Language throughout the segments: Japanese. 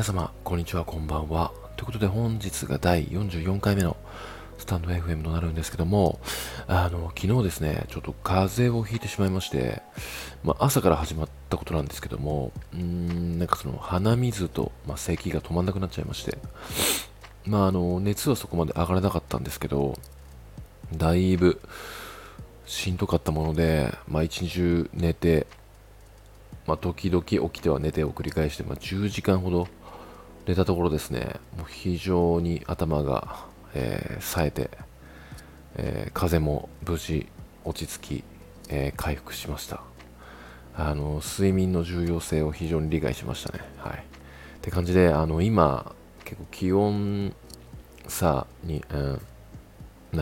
皆様こんにちは、こんばんはということで、本日が第44回目のスタンド FM となるんですけども、昨日ですね、ちょっと風邪をひいてしまいまして、朝から始まったことなんですけども、鼻水と、咳が止まんなくなっちゃいまして、熱はそこまで上がらなかったんですけど、だいぶしんどかったもので、一日中寝て、時々起きては寝てを繰り返して、10時間ほど寝たところですね、もう非常に頭が冴えて、風も無事落ち着き、回復しました。睡眠の重要性を非常に理解しましたね。って感じで、今結構気温差に、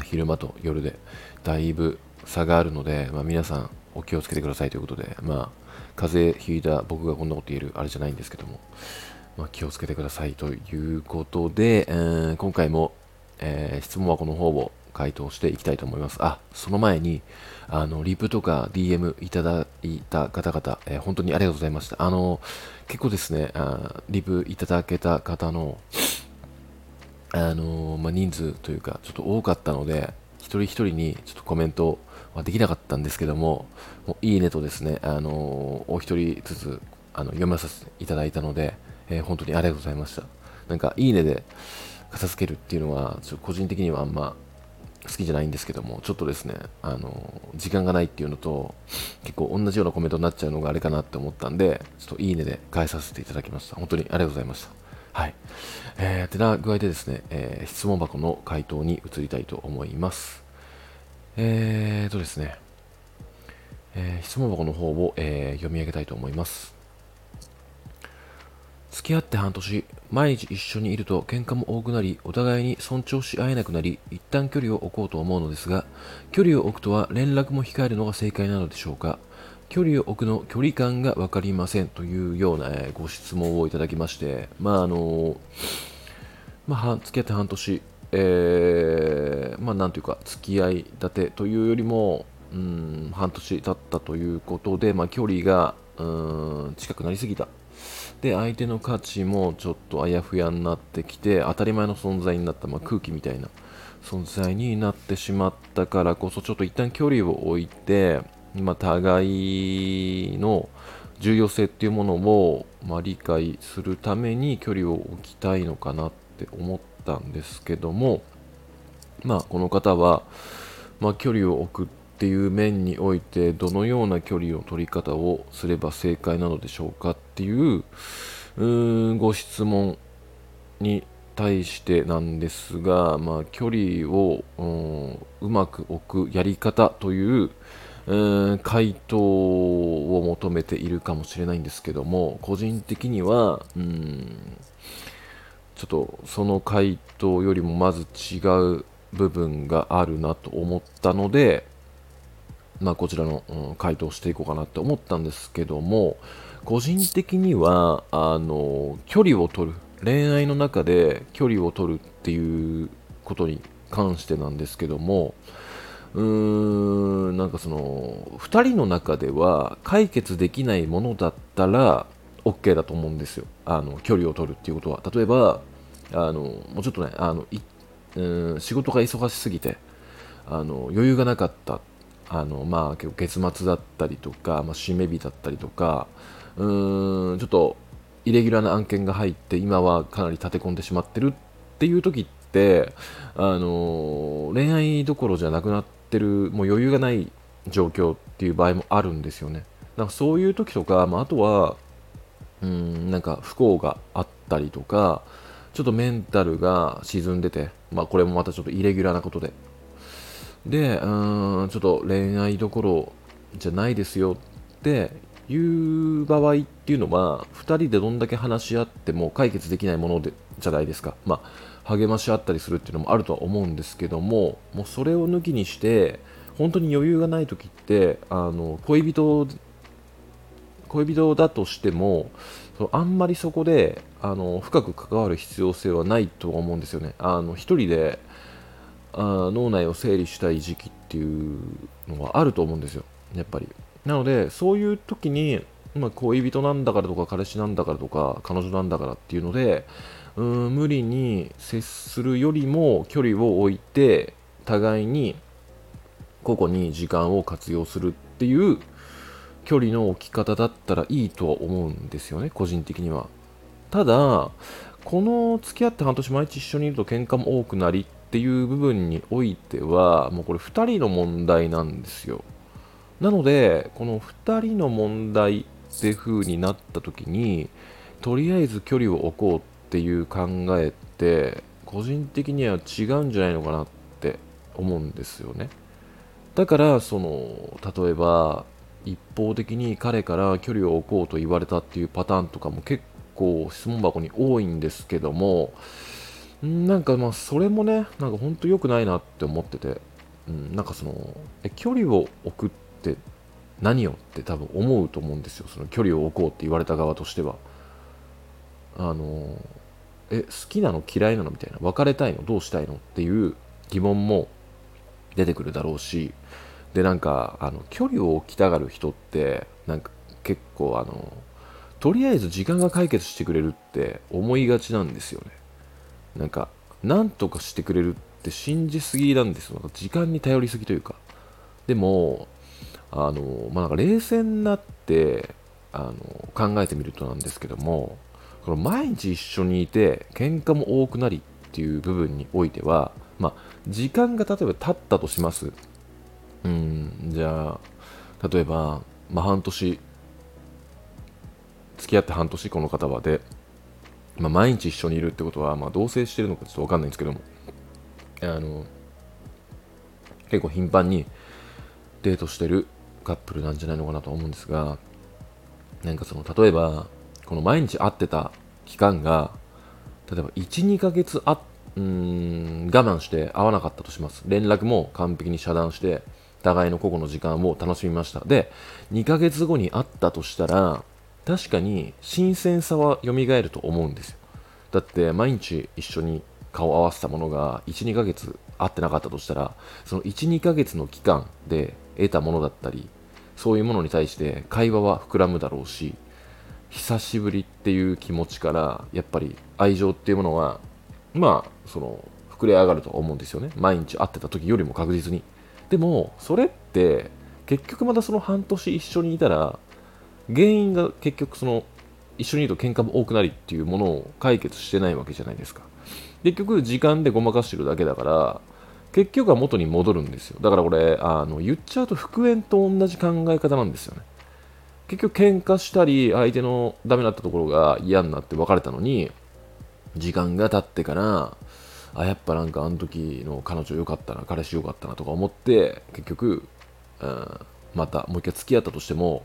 昼間と夜でだいぶ差があるので、皆さんお気をつけてくださいということで、風邪ひいた僕がこんなこと言えるあれじゃないんですけども、気をつけてくださいということで、今回も質問箱の方を回答していきたいと思います。その前にリプとか DM いただいた方々、本当にありがとうございました。結構ですね、リプいただけた方の人数というかちょっと多かったので、一人一人にちょっとコメントはできなかったんですけども、いいねとですね、お一人ずつ読ませていただいたので、本当にありがとうございました。いいねで片付けるっていうのはちょっと個人的にはあんま好きじゃないんですけども、ちょっとですね、時間がないっていうのと結構同じようなコメントになっちゃうのがあれかなって思ったんで、ちょっといいねで返させていただきました。本当にありがとうございました。てな具合でですね、質問箱の回答に移りたいと思います。質問箱の方を、読み上げたいと思います。付き合って半年、毎日一緒にいると喧嘩も多くなり、お互いに尊重し合えなくなり、一旦距離を置こうと思うのですが、距離を置くとは連絡も控えるのが正解なのでしょうか。距離を置くの距離感が分かりませんというようなご質問をいただきまして、付き合って半年、なんというか付き合い立てというよりも、半年経ったということで、距離が近くなりすぎた。で、相手の価値もちょっとあやふやになってきて、当たり前の存在になった、空気みたいな存在になってしまったからこそ、ちょっと一旦距離を置いて、互いの重要性っていうものを、理解するために距離を置きたいのかなって思ったんですけども、この方は、距離を置くっていう面においてどのような距離の取り方をすれば正解なのでしょうかっていうご質問に対してなんですが、距離をうまく置くやり方という回答を求めているかもしれないんですけども、個人的にはちょっとその回答よりもまず違う部分があるなと思ったので、こちらの回答をしていこうかなと思ったんですけども、個人的には距離を取る、恋愛の中で距離を取るっていうことに関してなんですけども、2人の中では解決できないものだったら OK だと思うんですよ。距離を取るっていうことは、例えばもうちょっとね、仕事が忙しすぎて余裕がなかった、結末だったりとか、締め日だったりとか、ちょっとイレギュラーな案件が入って今はかなり立て込んでしまってるっていう時って、恋愛どころじゃなくなってる、もう余裕がない状況っていう場合もあるんですよね。そういう時とか、あとは不幸があったりとか、ちょっとメンタルが沈んでて、これもまたちょっとイレギュラーなことで。で、ちょっと恋愛どころじゃないですよっていう場合っていうのは、2人でどんだけ話し合っても解決できないものでじゃないですか。励まし合ったりするっていうのもあるとは思うんですけども、もうそれを抜きにして本当に余裕がない時って、恋人だとしてもあんまりそこで深く関わる必要性はないと思うんですよね。一人で脳内を整理したい時期っていうのはあると思うんですよ、やっぱり。なのでそういう時にまあ、恋人なんだからとか彼氏なんだからとか彼女なんだからっていうので、無理に接するよりも距離を置いて互いに個々に時間を活用するっていう距離の置き方だったらいいとは思うんですよね、個人的には。ただこの付き合って半年毎日一緒にいると喧嘩も多くなりっていう部分においてはもうこれ2人の問題なんですよ。なのでこの2人の問題って風になった時にとりあえず距離を置こうっていう考えって個人的には違うんじゃないのかなって思うんですよね。だから例えば一方的に彼から距離を置こうと言われたっていうパターンとかも結構質問箱に多いんですけども、なんかまあそれもね、なんか本当良くないなって思ってて、なんか距離を置くって何よって多分思うと思うんですよ、その距離を置こうって言われた側としては。好きなの嫌いなのみたいな、別れたいのどうしたいのっていう疑問も出てくるだろうし、でなんか距離を置きたがる人ってなんか結構とりあえず時間が解決してくれるって思いがちなんですよね。なんか何とかしてくれるって信じすぎなんですよ、時間に頼りすぎというか。でもなんか冷静になって考えてみるとなんですけども、この毎日一緒にいて喧嘩も多くなりっていう部分においては、まあ、時間が例えば経ったとします。じゃあ例えば、半年付き合って半年この方はで、毎日一緒にいるってことは、同棲してるのかちょっと分かんないんですけども、結構頻繁にデートしてるカップルなんじゃないのかなと思うんですが、なんか例えばこの毎日会ってた期間が例えば 1,2 ヶ月我慢して会わなかったとします。連絡も完璧に遮断して互いの個々の時間を楽しみました。で2ヶ月後に会ったとしたら確かに新鮮さは蘇ると思うんですよ。だって毎日一緒に顔を合わせたものが 1,2 ヶ月会ってなかったとしたら、その 1,2 ヶ月の期間で得たものだったりそういうものに対して会話は膨らむだろうし、久しぶりっていう気持ちからやっぱり愛情っていうものは膨れ上がると思うんですよね、毎日会ってた時よりも確実に。でもそれって結局またその半年一緒にいたら原因が結局一緒にいると喧嘩も多くなりっていうものを解決してないわけじゃないですか。結局時間でごまかしてるだけだから結局は元に戻るんですよ。だからこれ言っちゃうと復縁と同じ考え方なんですよね。結局喧嘩したり相手のダメだったところが嫌になって別れたのに、時間が経ってからやっぱなんかあの時の彼女良かったな彼氏良かったなとか思って結局、またもう一回付き合ったとしても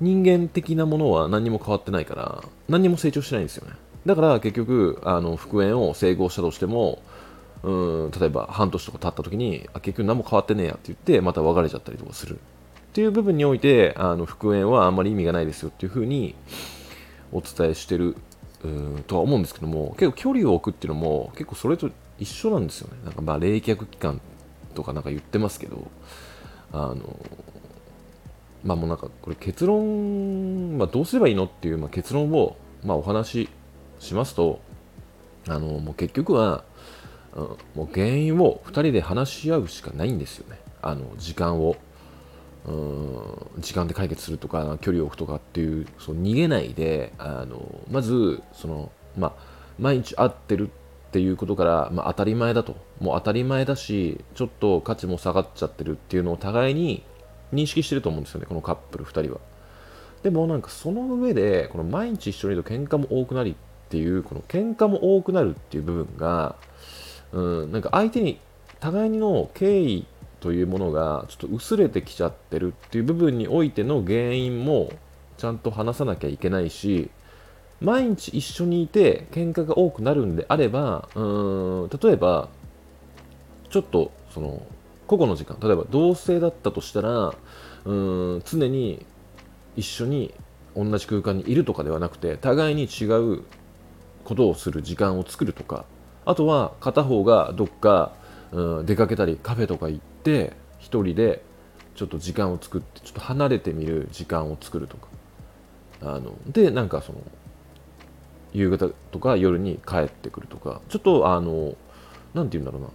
人間的なものは何も変わってないから何も成長してないんですよね。だから結局復縁を成功したとしても例えば半年とか経った時に結局何も変わってねえやって言ってまた別れちゃったりとかするっていう部分において復縁はあんまり意味がないですよっていう風にお伝えしてるとは思うんですけども、結構距離を置くっていうのも結構それと一緒なんですよね。なんか冷却期間とかなんか言ってますけど、もうなんかこれ結論、どうすればいいのっていう結論をお話ししますと、もう結局はもう原因を2人で話し合うしかないんですよね。時間を時間で解決するとか距離を置くとかっていう逃げないでまず毎日会ってるっていうことから、当たり前だと、もう当たり前だしちょっと価値も下がっちゃってるっていうのを互いに認識してると思うんですよね、このカップル2人は。でもなんかその上でこの毎日一緒にいると喧嘩も多くなりっていうこの喧嘩も多くなるっていう部分がなんか相手に互いの敬意というものがちょっと薄れてきちゃってるっていう部分においての原因もちゃんと話さなきゃいけないし、毎日一緒にいて喧嘩が多くなるんであれば例えばちょっと個々の時間、例えば同棲だったとしたら常に一緒に同じ空間にいるとかではなくて互いに違うことをする時間を作るとか、あとは片方がどっか出かけたりカフェとか行って一人でちょっと時間を作ってちょっと離れてみる時間を作るとか、でなんかその夕方とか夜に帰ってくるとか、ちょっとなんて言うんだろうな、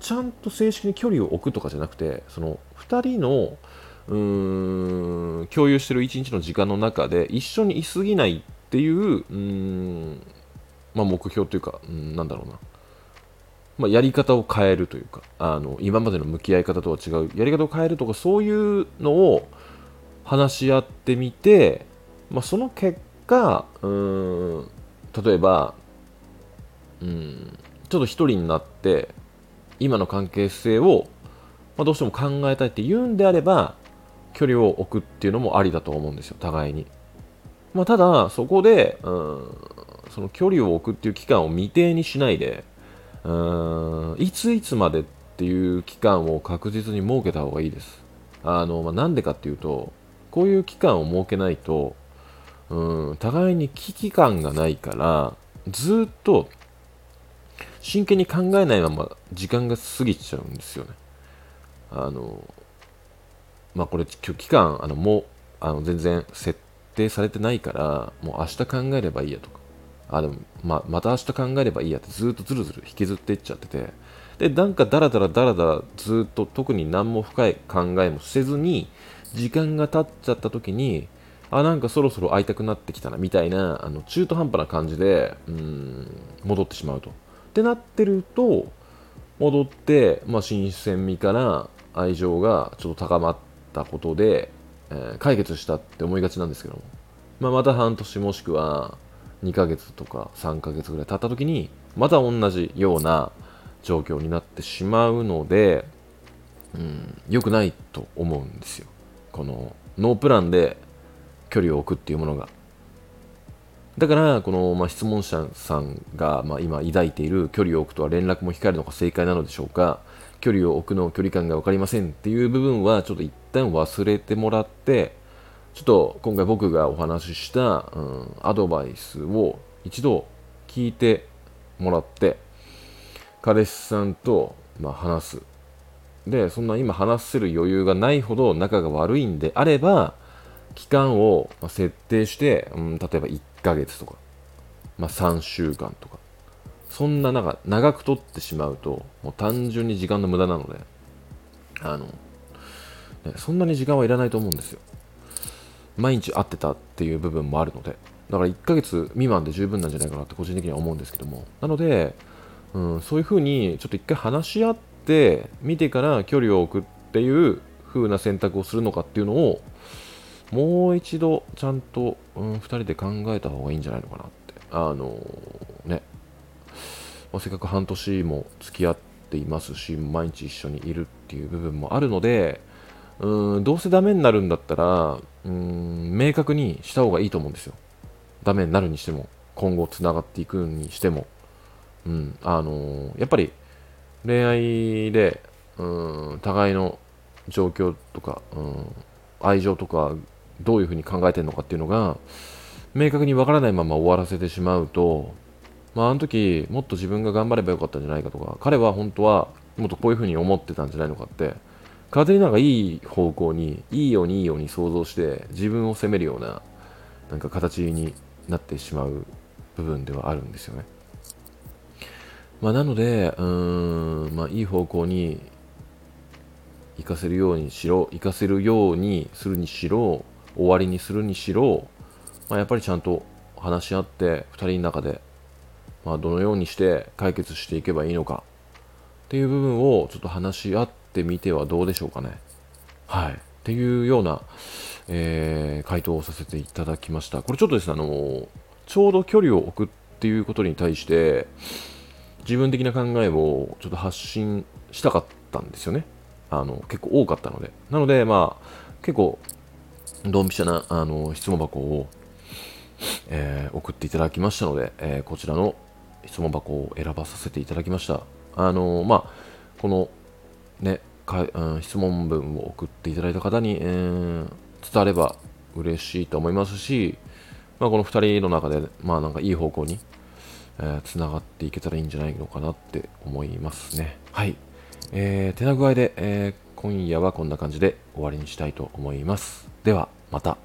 ちゃんと正式に距離を置くとかじゃなくて、その2人の共有してる1日の時間の中で一緒にいすぎないっていう、まあ、目標というか、なんだろうな、まあ、やり方を変えるというか、今までの向き合い方とは違うやり方を変えるとか、そういうのを話し合ってみて、まあ、その結果例えばちょっと一人になって今の関係性を、まあ、どうしても考えたいって言うんであれば距離を置くっていうのもありだと思うんですよ、互いに。まあ、ただそこでその距離を置くっていう期間を未定にしないで、いついつまでっていう期間を確実に設けた方がいいです。なんでかっていうと、こういう期間を設けないと互いに危機感がないから、ずっと真剣に考えないまま時間が過ぎちゃうんですよね。まあ、これ期間もう全然設定されてないから、もう明日考えればいいやとか、でも、また明日考えればいいやってずっとずるずる引きずっていっちゃってて、でなんかだらだらずっと特に何も深い考えもせずに時間が経っちゃった時に、なんかそろそろ会いたくなってきたなみたいな中途半端な感じで戻ってしまうと。ってなってると戻って、まあ、新鮮味から愛情がちょっと高まったことで、解決したって思いがちなんですけども、まあ、また半年もしくは2ヶ月とか3ヶ月ぐらい経った時にまた同じような状況になってしまうので、良くないと思うんですよ、このノープランで距離を置くっていうものが。だからこの、まあ、質問者さんが、まあ、今抱いている距離を置くとは連絡も控えるのが正解なのでしょうか、距離を置くの距離感が分かりませんっていう部分はちょっと一旦忘れてもらって、ちょっと今回僕がお話しした、アドバイスを一度聞いてもらって、彼氏さんと、まあ、話す。でそんな今話せる余裕がないほど仲が悪いんであれば、期間を設定して、例えば1ヶ月とか、まあ、3週間とか、そんな長く取ってしまうともう単純に時間の無駄なので、そんなに時間はいらないと思うんですよ。毎日会ってたっていう部分もあるので、だから1ヶ月未満で十分なんじゃないかなって個人的には思うんですけども、なので、そういう風にちょっと一回話し合って見てから距離を置くっていう風な選択をするのかっていうのをもう一度ちゃんと、2人で考えた方がいいんじゃないのかなって。まあ、せっかく半年も付き合っていますし、毎日一緒にいるっていう部分もあるので、どうせダメになるんだったら、明確にした方がいいと思うんですよ。ダメになるにしても、今後つながっていくにしても、やっぱり恋愛で、互いの状況とか、愛情とかどういうふうに考えてるのかっていうのが明確に分からないまま終わらせてしまうと、まあ、あの時もっと自分が頑張ればよかったんじゃないかとか、彼は本当はもっとこういうふうに思ってたんじゃないのかって、勝手にいい方向にいいように想像して自分を責めるような形になってしまう部分ではあるんですよね。まあ、なのでいい方向に生かせるようにするにしろ、終わりにするにしろ、まあ、やっぱりちゃんと話し合って2人の中で、まあ、どのようにして解決していけばいいのかっていう部分をちょっと話し合ってみてはどうでしょうかね。はい。っていうような、回答をさせていただきました。これちょっとですね、ちょうど距離を置くっていうことに対して自分的な考えをちょっと発信したかったんですよね。結構多かったので、なので、まあ、結構ドンピシャな質問箱を、送っていただきましたので、こちらの質問箱を選ばさせていただきました。この、ね、質問文を送っていただいた方に、伝われば嬉しいと思いますし、まあ、この2人の中で、まあ、いい方向に、つながっていけたらいいんじゃないのかなって思いますね。はい。手な具合で、今夜はこんな感じで終わりにしたいと思います。ではまた。